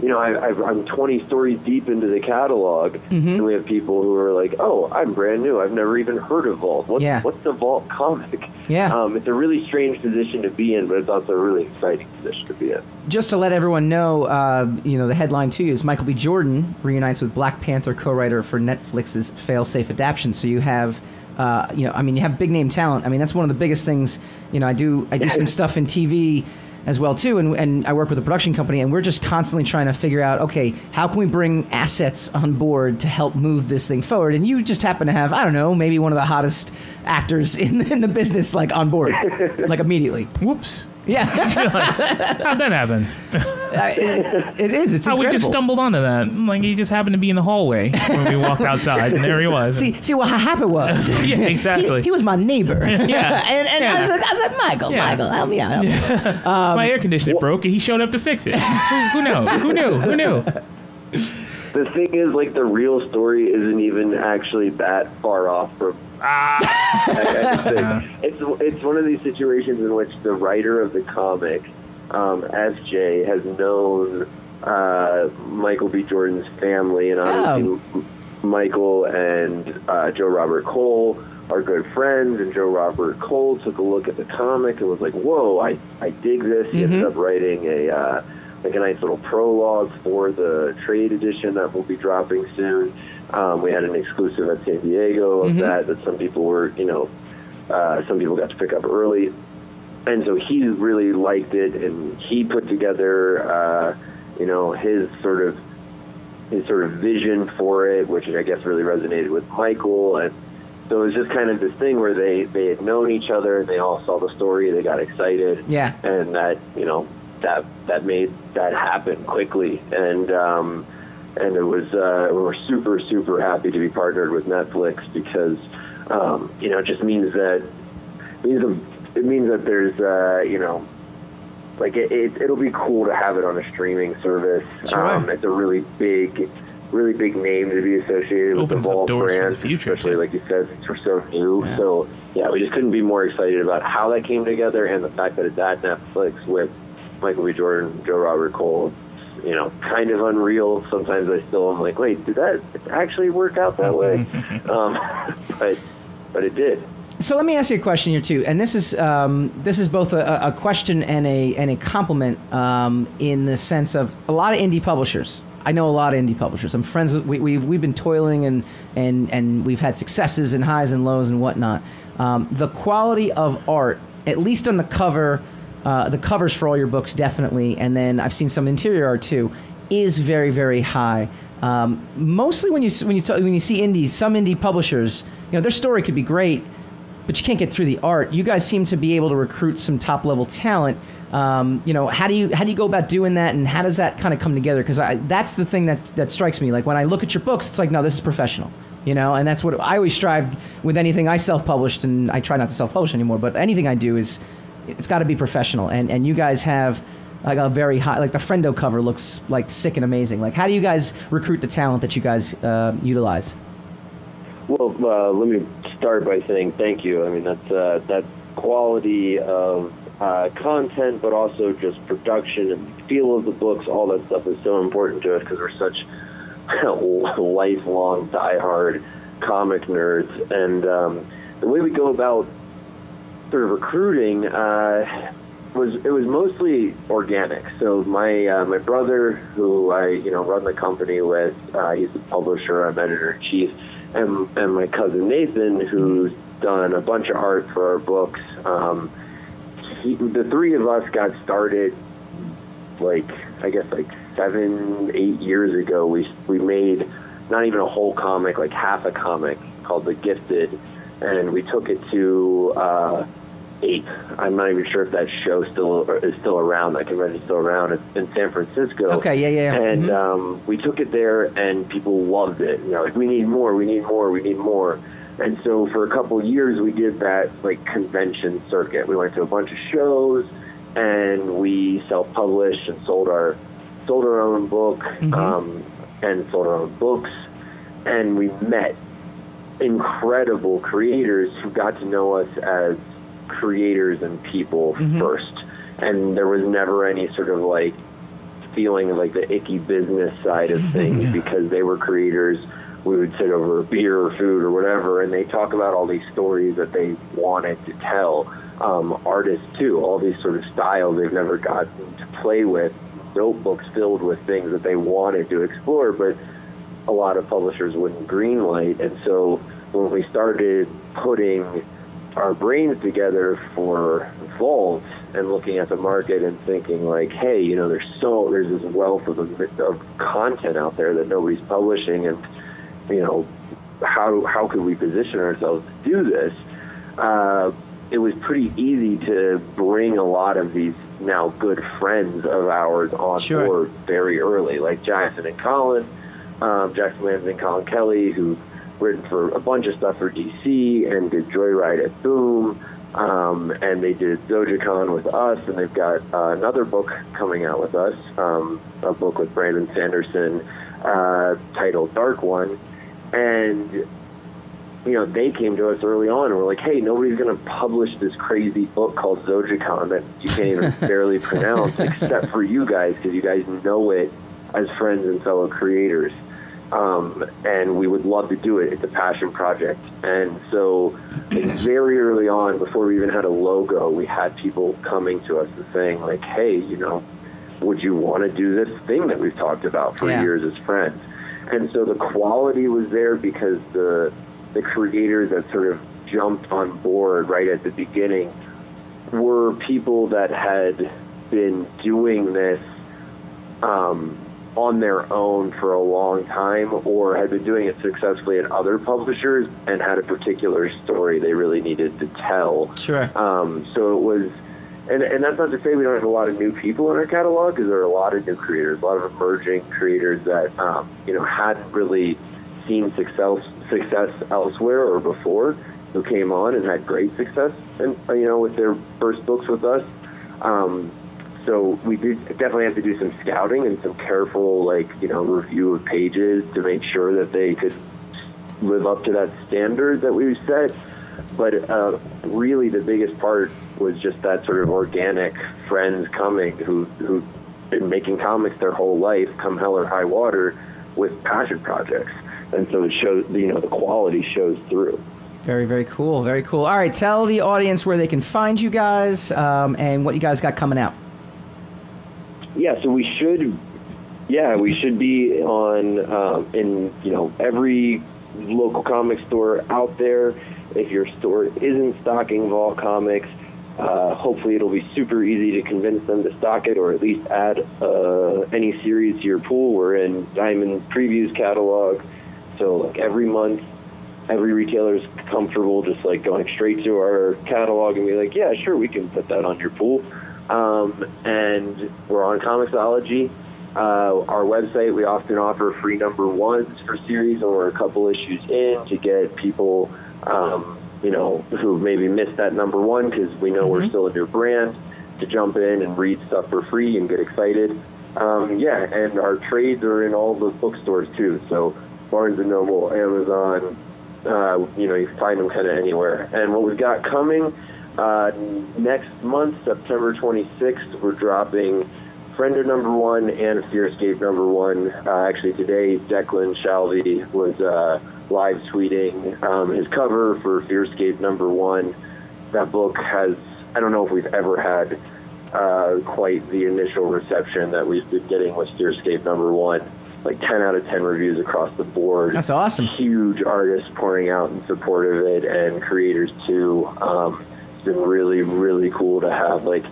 you know, I'm 20 stories deep into the catalog, mm-hmm. and we have people who are like, oh, I'm brand new, I've never even heard of Vault. What's the Vault comic? Yeah. It's a really strange position to be in, but it's also a really exciting position to be in. Just to let everyone know, you know, the headline too is Michael B. Jordan reunites with Black Panther co-writer for Netflix's Failsafe adaptation. So you have... you have big name talent. I mean, that's one of the biggest things. You know, I do some stuff in TV as well too, and I work with a production company, and we're just constantly trying to figure out, okay, how can we bring assets on board to help move this thing forward? And you just happen to have, I don't know, maybe one of the hottest actors in the business, like, on board, like, immediately. Whoops. Yeah. How'd that happen? It is. It's incredible. We just stumbled onto that. Like, he just happened to be in the hallway when we walked outside, and there he was. See what happened was. Yeah, exactly. He was my neighbor. Yeah. And I was like, Michael, help me out. My air conditioner broke, and he showed up to fix it. Who knew? The thing is, like, the real story isn't even actually that far off from... It's one of these situations in which the writer of the comic, SJ, has known Michael B. Jordan's family, and obviously Michael and Joe Robert Cole are good friends, and Joe Robert Cole took a look at the comic and was like, whoa, I dig this. Mm-hmm. He ended up writing a nice little prologue for the trade edition that will be dropping soon. We had an exclusive at San Diego of mm-hmm. that some people were, you know, some people got to pick up early. And so he really liked it, and he put together, you know, his sort of vision for it, which I guess really resonated with Michael. And so it was just kind of this thing where they had known each other, and they all saw the story, they got excited. Yeah. And that, you know, that made that happen quickly. And it was we were super, super happy to be partnered with Netflix because, you know, it just means that there's, you know, like it'll be cool to have it on a streaming service. Sure. It's a really big name to be associated with the Vault brand, especially, like you said, since we're so new. Yeah. So, yeah, we just couldn't be more excited about how that came together, and the fact that it's at Netflix with Michael B. Jordan, Joe Robert Cole. You know, kind of unreal. Sometimes I still am like, wait, did that actually work out that way? But it did. So let me ask you a question here too, and this is both a question and a compliment, in the sense of a lot of indie publishers. I know a lot of indie publishers. I'm friends with. We've been toiling and we've had successes and highs and lows and whatnot. The quality of art, at least on the cover. The covers for all your books, definitely, and then I've seen some interior art too, is very, very high. Mostly when you see indies, some indie publishers, you know, their story could be great, but you can't get through the art. You guys seem to be able to recruit some top level talent. You know, how do you go about doing that, and how does that kind of come together? Because that's the thing that strikes me. Like, when I look at your books, it's like, no, this is professional. You know, and that's what I always strive with anything I self-published, and I try not to self-publish anymore. But anything I do is. It's got to be professional, and you guys have like a very high, like the Friendo cover looks like sick and amazing. Like, how do you guys recruit the talent that you guys utilize? Well, let me start by saying thank you. I mean, that's quality of content, but also just production and feel of the books. All that stuff is so important to us because we're such lifelong, diehard comic nerds, and the way we go about. Sort of recruiting was mostly organic. So my my brother, who I run the company with, he's the publisher, I'm editor in chief, and my cousin Nathan, who's done a bunch of art for our books. The three of us got started, like I guess like 7-8 years ago. We made not even a whole comic, like half a comic called The Gifted, and we took it to. Ape. I'm not even sure if that show is still around. That convention is still around. It's in San Francisco. Okay, yeah. And mm-hmm. We took it there, and people loved it. You know, like, we need more. And so for a couple of years, we did that like convention circuit. We went to a bunch of shows, and we self-published and sold our sold our own book, mm-hmm. And sold our own books, and we met incredible creators who got to know us as creators and people mm-hmm. first. And there was never any sort of like feeling of like the icky business side of things because they were creators. We would sit over beer or food or whatever, and they talk about all these stories that they wanted to tell. Artists too, all these sort of styles they've never gotten to play with, notebooks filled with things that they wanted to explore, but a lot of publishers wouldn't greenlight. And so when we started putting our brains together for Vault and looking at the market and thinking like, hey, you know, there's this wealth of content out there that nobody's publishing, and you know, how could we position ourselves to do this? It was pretty easy to bring a lot of these now good friends of ours on sure. board very early, like Jackson Lands and Colin Kelly, who've written for a bunch of stuff for DC and did Joyride at Boom, and they did Zojacon with us, and they've got another book coming out with us, a book with Brandon Sanderson titled Dark One, and you know, they came to us early on and were like, hey, nobody's going to publish this crazy book called Zojacon that you can't even barely pronounce except for you guys, because you guys know it as friends and fellow creators. And we would love to do it. It's a passion project. And so like, very early on, before we even had a logo, we had people coming to us and saying like, hey, you know, would you want to do this thing that we've talked about for yeah. years as friends? And so the quality was there because the creators that sort of jumped on board right at the beginning were people that had been doing this on their own for a long time, or had been doing it successfully at other publishers and had a particular story they really needed to tell. Sure. So it was, and that's not to say we don't have a lot of new people in our catalog, because there are a lot of new creators, a lot of emerging creators that, you know, hadn't really seen success elsewhere or before, who came on and had great success, and you know, with their first books with us. So we did definitely have to do some scouting and some careful, like, you know, review of pages to make sure that they could live up to that standard that we set. But really, the biggest part was just that sort of organic friends coming who've been making comics their whole life, come hell or high water, with passion projects. And so it shows, you know, the quality shows through. Very, very cool. Very cool. All right. Tell the audience where they can find you guys and what you guys got coming out. Yeah. So we should be on in, you know, every local comic store out there. If your store isn't stocking Vault Comics, hopefully it'll be super easy to convince them to stock it, or at least add any series to your pool. We're in Diamond Previews catalog. So like every month, every retailer is comfortable just like going straight to our catalog and be like, yeah, sure, we can put that on your pool. And we're on Comixology. Our website, we often offer free number ones for series, or a couple issues in, to get people, you know, who maybe missed that number one because we know mm-hmm. we're still a new brand, to jump in and read stuff for free and get excited. Yeah, and our trades are in all the bookstores too. So Barnes & Noble, Amazon, you know, you can find them kind of anywhere. And what we've got coming next month, September 26th, we're dropping Friender number one and Fearscape number one. Actually, today, Declan Shalvey was live tweeting his cover for Fearscape number one. That book has, I don't know if we've ever had quite the initial reception that we've been getting with Fearscape number one. Like 10 out of 10 reviews across the board. That's awesome. Huge artists pouring out in support of it, and creators too. It's been really, really cool to have like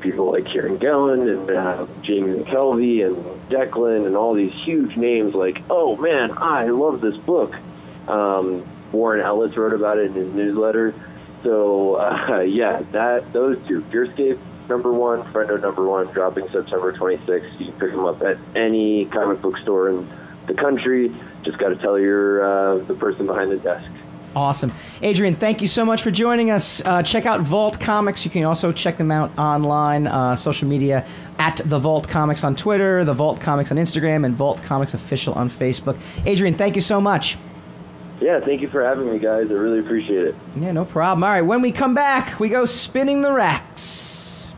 people like Kieran Gillen and James McKelvey and Declan and all these huge names like, oh man, I love this book. Warren Ellis wrote about it in his newsletter. So yeah, those two, Fearscape number one, Friendo number one, dropping September 26th. You can pick them up at any comic book store in the country. Just got to tell the person behind the desk. Awesome. Adrian, thank you so much for joining us. Check out Vault Comics. You can also check them out online, social media, at The Vault Comics on Twitter, The Vault Comics on Instagram, and Vault Comics Official on Facebook. Adrian, thank you so much. Yeah, thank you for having me, guys. I really appreciate it. Yeah, no problem. All right, when we come back, we go spinning the racks.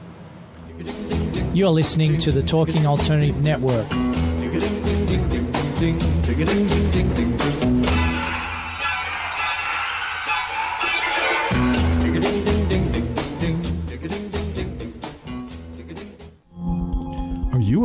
You're listening to the Talking Alternative Network. Are you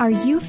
Are you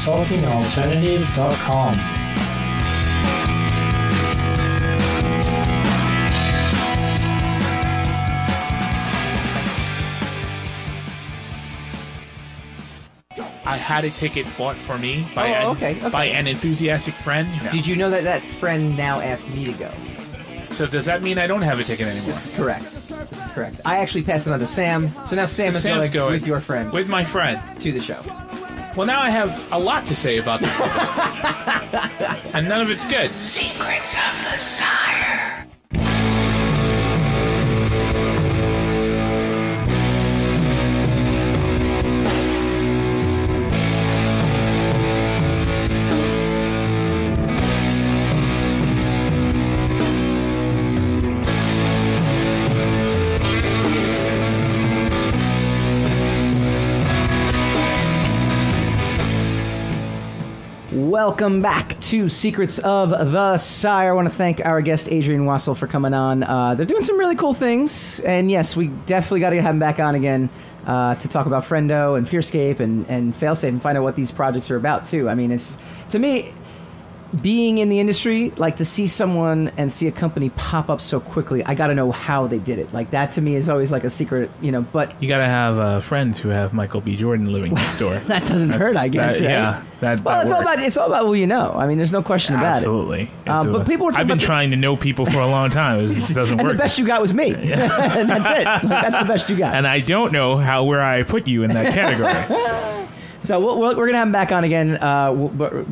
TalkingAlternative.com. I had a ticket bought for me by an enthusiastic friend. No. Did you know that friend now asked me to go? So does that mean I don't have a ticket anymore? That's correct. That's correct. I actually passed it on to Sam. So now Sam's going with your friend. With my friend. To the show. Well, now I have a lot to say about this. And none of it's good. Secrets of the Sire. Welcome back to Secrets of the Sire. I want to thank our guest, Adrian Wassel, for coming on. They're doing some really cool things. And yes, we definitely got to have him back on again to talk about Friendo and Fearscape and Failsafe and find out what these projects are about, too. I mean, it's, to me, being in the industry, like to see someone and see a company pop up so quickly, I got to know how they did it. Like, that to me is always like a secret, you know, but... You got to have friends who have Michael B. Jordan living next door. That doesn't hurt, I guess, that, right? Yeah. It's all about who you know. I mean, there's no question about it. Absolutely. But people were talking I've been trying to know people for a long time. It doesn't work. And the best you got was me. Yeah. And that's it. Like, that's the best you got. And I don't know where I put you in that category. So we're going to have him back on again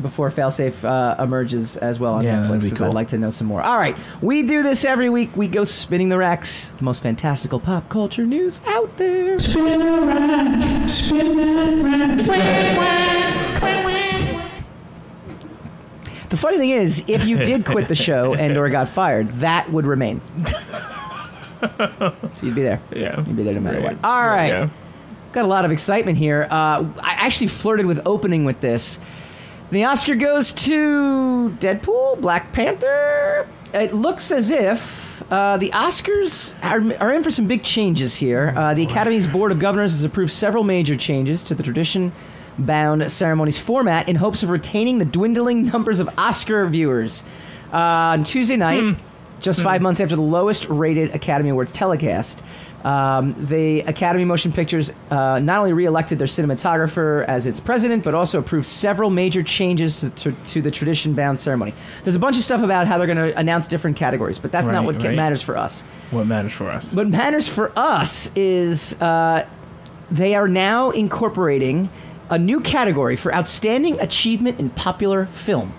before Failsafe emerges as well on Netflix, because cool. I'd like to know some more. All right. We do this every week. We go spinning the racks. The most fantastical pop culture news out there. Spin the rack. Spin the rack. Spin the rack. The funny thing is, if you did quit the show and or got fired, that would remain. So you'd be there. Yeah. You'd be there no matter what. All right. Yeah. Got a lot of excitement here. I actually flirted with opening with this. The Oscar goes to Deadpool, Black Panther. It looks as if the Oscars are in for some big changes here. The Academy's Board of Governors has approved several major changes to the tradition-bound ceremony's format in hopes of retaining the dwindling numbers of Oscar viewers. On Tuesday night, just 5 months after the lowest-rated Academy Awards telecast, the Academy Motion Pictures not only re-elected their cinematographer as its president, but also approved several major changes to the tradition-bound ceremony. There's a bunch of stuff about how they're going to announce different categories, but that's not what matters for us. What matters for us? What matters for us is they are now incorporating a new category for Outstanding Achievement in Popular Film.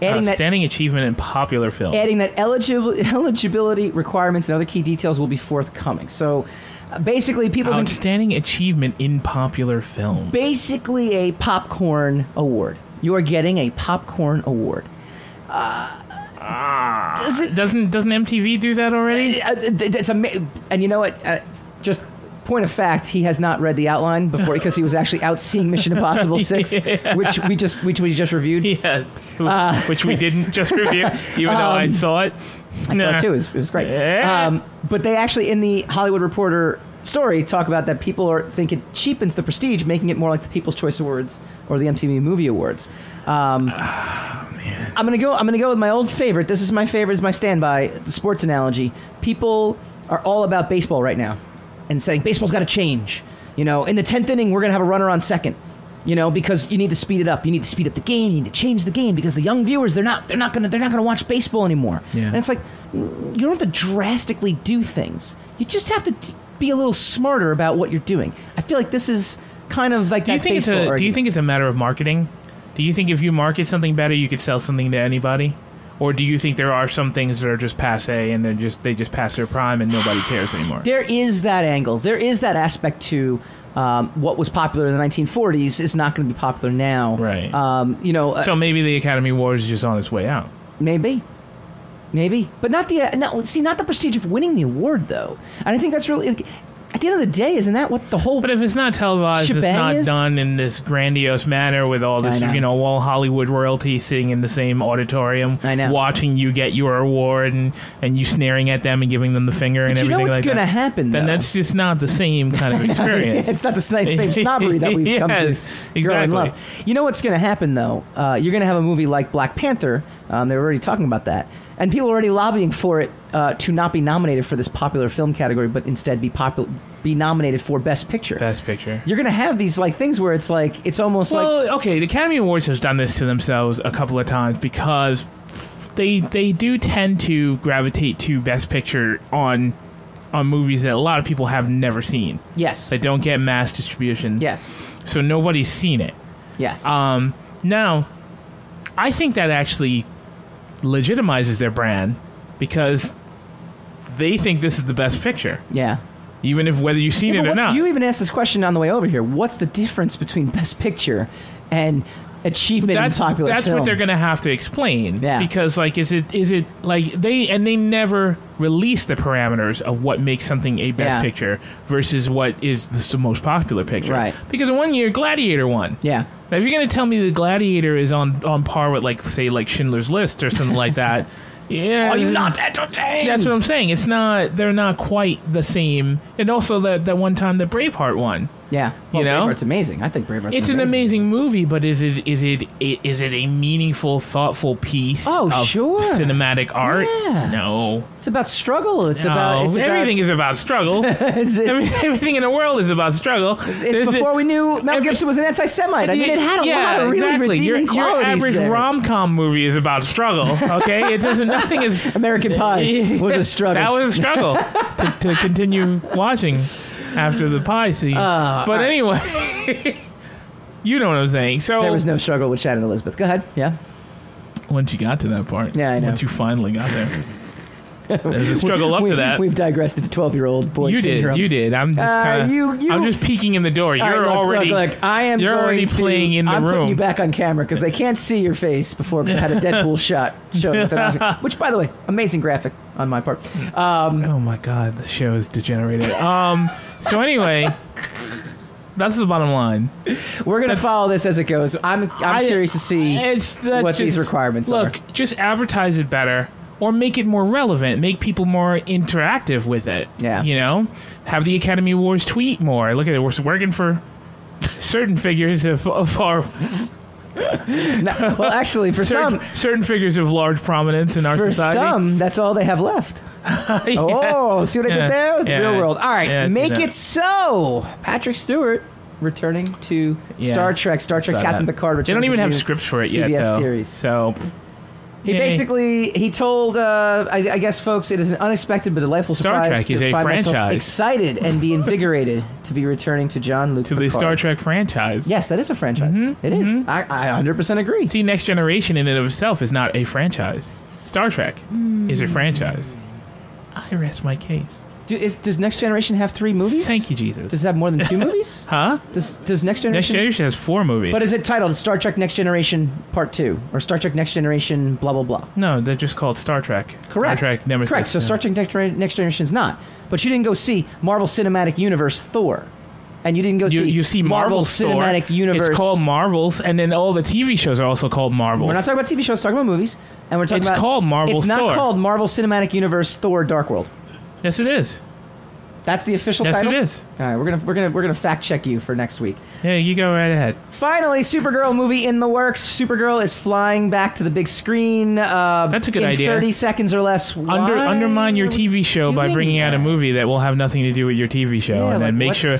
Outstanding Achievement in Popular Film. Adding that eligibility requirements and other key details will be forthcoming. So Basically, people... Outstanding Achievement in Popular Film. Basically a popcorn award. You are getting a popcorn award. Doesn't MTV do that already? And you know what? Just... Point of fact, he has not read the outline before because he was actually out seeing Mission Impossible 6, yeah. which we just reviewed. Yeah, which we didn't just review, even though I saw it. I saw it too. It was great. Yeah. But they actually, in the Hollywood Reporter story, talk about that people think it cheapens the prestige, making it more like the People's Choice Awards or the MTV Movie Awards. Man. I'm gonna go with my old favorite. This is my favorite. It's my standby. The sports analogy. People are all about baseball right now. And saying baseball's got to change, you know. In the 10th inning, we're gonna have a runner on second, you know, because you need to speed it up. You need to speed up the game. You need to change the game because the young viewers they're not gonna watch baseball anymore. Yeah. And it's like you don't have to drastically do things. You just have to be a little smarter about what you're doing. I feel like this is kind of like that baseball argument. Do you think it's a matter of marketing? Do you think if you market something better, you could sell something to anybody? Or do you think there are some things that are just passe and they just pass their prime and nobody cares anymore? There is that angle. There is that aspect to what was popular in the 1940s is not going to be popular now. Right. So maybe the Academy Awards is just on its way out. Maybe. But not the prestige of winning the award, though. And I think that's really... at the end of the day, isn't that what the whole... But if it's not televised, it's not done in this grandiose manner with all this, all Hollywood royalty sitting in the same auditorium, watching you get your award and you sneering at them and giving them the finger and everything like that. You know what's going to happen, though? Then that's just not the same kind of experience. It's not the same snobbery that we've come to grow and love. You know what's going to happen, though? You're going to have a movie like Black Panther. They were already talking about that. And people are already lobbying for it to not be nominated for this popular film category, but instead be nominated for Best Picture. Best Picture. You're going to have these like things where it's like it's almost the Academy Awards has done this to themselves a couple of times because they do tend to gravitate to Best Picture on movies that a lot of people have never seen. Yes. That don't get mass distribution. Yes. So nobody's seen it. Yes. Now, I think that actually legitimizes their brand because they think this is the best picture. Yeah. Even if whether you've seen it or not. You even asked this question on the way over here. What's the difference between Best Picture and Achievement in Popular Film? That's what they're going to have to explain. Yeah. Because is it like they never release the parameters of what makes something a Best Picture versus what is the most popular picture. Right. Because in one year, Gladiator won. Yeah. Now, if you're going to tell me the Gladiator is on par with, say, Schindler's List or something like that, yeah. Are you not entertained? That's what I'm saying. It's not, they're not quite the same. And also that one time that Braveheart won. Yeah. Well, Braveheart's amazing. I think Braveheart's amazing. It's an amazing movie, but is it a meaningful, thoughtful piece of cinematic art? Yeah. No. It's about struggle. Everything is about struggle. Everything in the world is about struggle. There's before we knew Mel Gibson was an anti-Semite. It had a lot of really redeeming qualities. Your average rom-com movie is about struggle, okay? It doesn't... Nothing is... American Pie was a struggle. That was a struggle to continue watching after the pie scene. But anyway, you know what I'm saying. So there was no struggle with Chad and Elizabeth. Go ahead. Yeah. Once you got to that part. Yeah, I know. Once you finally got there. There's a struggle up to that. We've digressed into 12-year-old boy syndrome. You did. I'm just I'm just peeking in the door. Look, I am. You're already playing in the room. I'm putting you back on camera because they can't see your face before because I had a Deadpool shot showing with that. Which, by the way, amazing graphic on my part. Oh my God, the show is degenerated. So anyway, that's the bottom line. We're gonna follow this as it goes. I'm curious to see what these requirements are. Look, just advertise it better. Or make it more relevant. Make people more interactive with it. Yeah. You know? Have the Academy Awards tweet more. Look at it. We're working for certain figures of our... No, well, actually, for certain figures of large prominence in our society. For some, that's all they have left. Yeah. Oh, see what I did there? The real world. All right. Make it so. Patrick Stewart returning to Star Trek. Star Trek's Captain Picard. They don't even have scripts for it yet, though. CBS series. So... He told, I guess, folks, it is an unexpected but delightful surprise to find myself excited and be invigorated to be returning to John Luke Picard. To the Star Trek franchise. Yes, that is a franchise. Mm-hmm. It is. Mm-hmm. I 100% agree. See, Next Generation in and of itself is not a franchise. Star Trek is a franchise. I rest my case. Does Next Generation have 3 movies? Thank you, Jesus. Does it have more than 2 movies? Huh? Does Next Generation... Next Generation has 4 movies. But is it titled Star Trek Next Generation Part 2? Or Star Trek Next Generation blah, blah, blah? No, they're just called Star Trek. Correct. Star Trek Nemesis. Correct, so yeah. Star Trek Next Generation is not. But you didn't go see Marvel Cinematic Universe Thor. And you didn't go see... You see Marvel's Cinematic Thor. Universe. It's called Marvel's, and then all the TV shows are also called Marvel's. We're not talking about TV shows, we're talking about movies. And we're talking about... It's called Marvel's Thor. It's not called Marvel Cinematic Universe Thor Dark World. Yes, it is. That's the official title? Yes, it is. All right, we're gonna fact check you for next week. Yeah, you go right ahead. Finally, Supergirl movie in the works. Supergirl is flying back to the big screen. That's a good idea. 30 seconds or less. Undermine your TV show by bringing out a movie that will have nothing to do with your TV show, and then make sure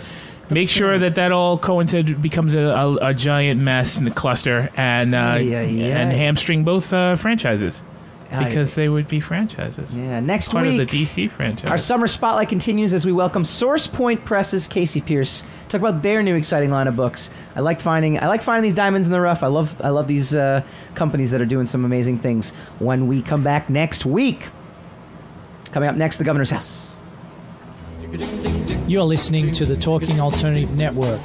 that all coincides, becomes a giant mess and a cluster, and hamstring both franchises. Because they would be franchises. Yeah, next part week. Part of the DC franchise. Our summer spotlight continues as we welcome Source Point Press's Casey Pierce. Talk about their new exciting line of books. I like finding these diamonds in the rough. I love these companies that are doing some amazing things. When we come back next week. Coming up next, The Governor's House. You're listening to the Talking Alternative Network.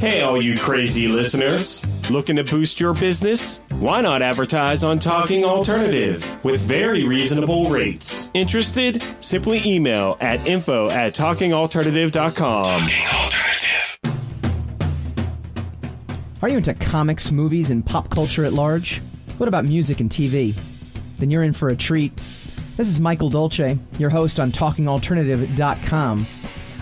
Hey, all you crazy listeners. Looking to boost your business? Why not advertise on Talking Alternative with very reasonable rates? Interested? Simply email at info@talkingalternative.com. Talking Alternative. Are you into comics, movies, and pop culture at large? What about music and TV? Then you're in for a treat. This is Michael Dolce, your host on talkingalternative.com.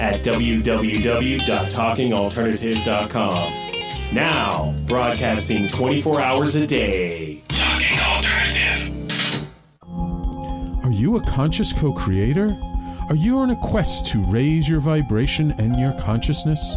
at www.talkingalternative.com. Now, broadcasting 24 hours a day. Talking Alternative. Are you a conscious co-creator? Are you on a quest to raise your vibration and your consciousness?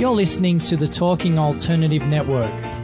You're listening to the Talking Alternative Network.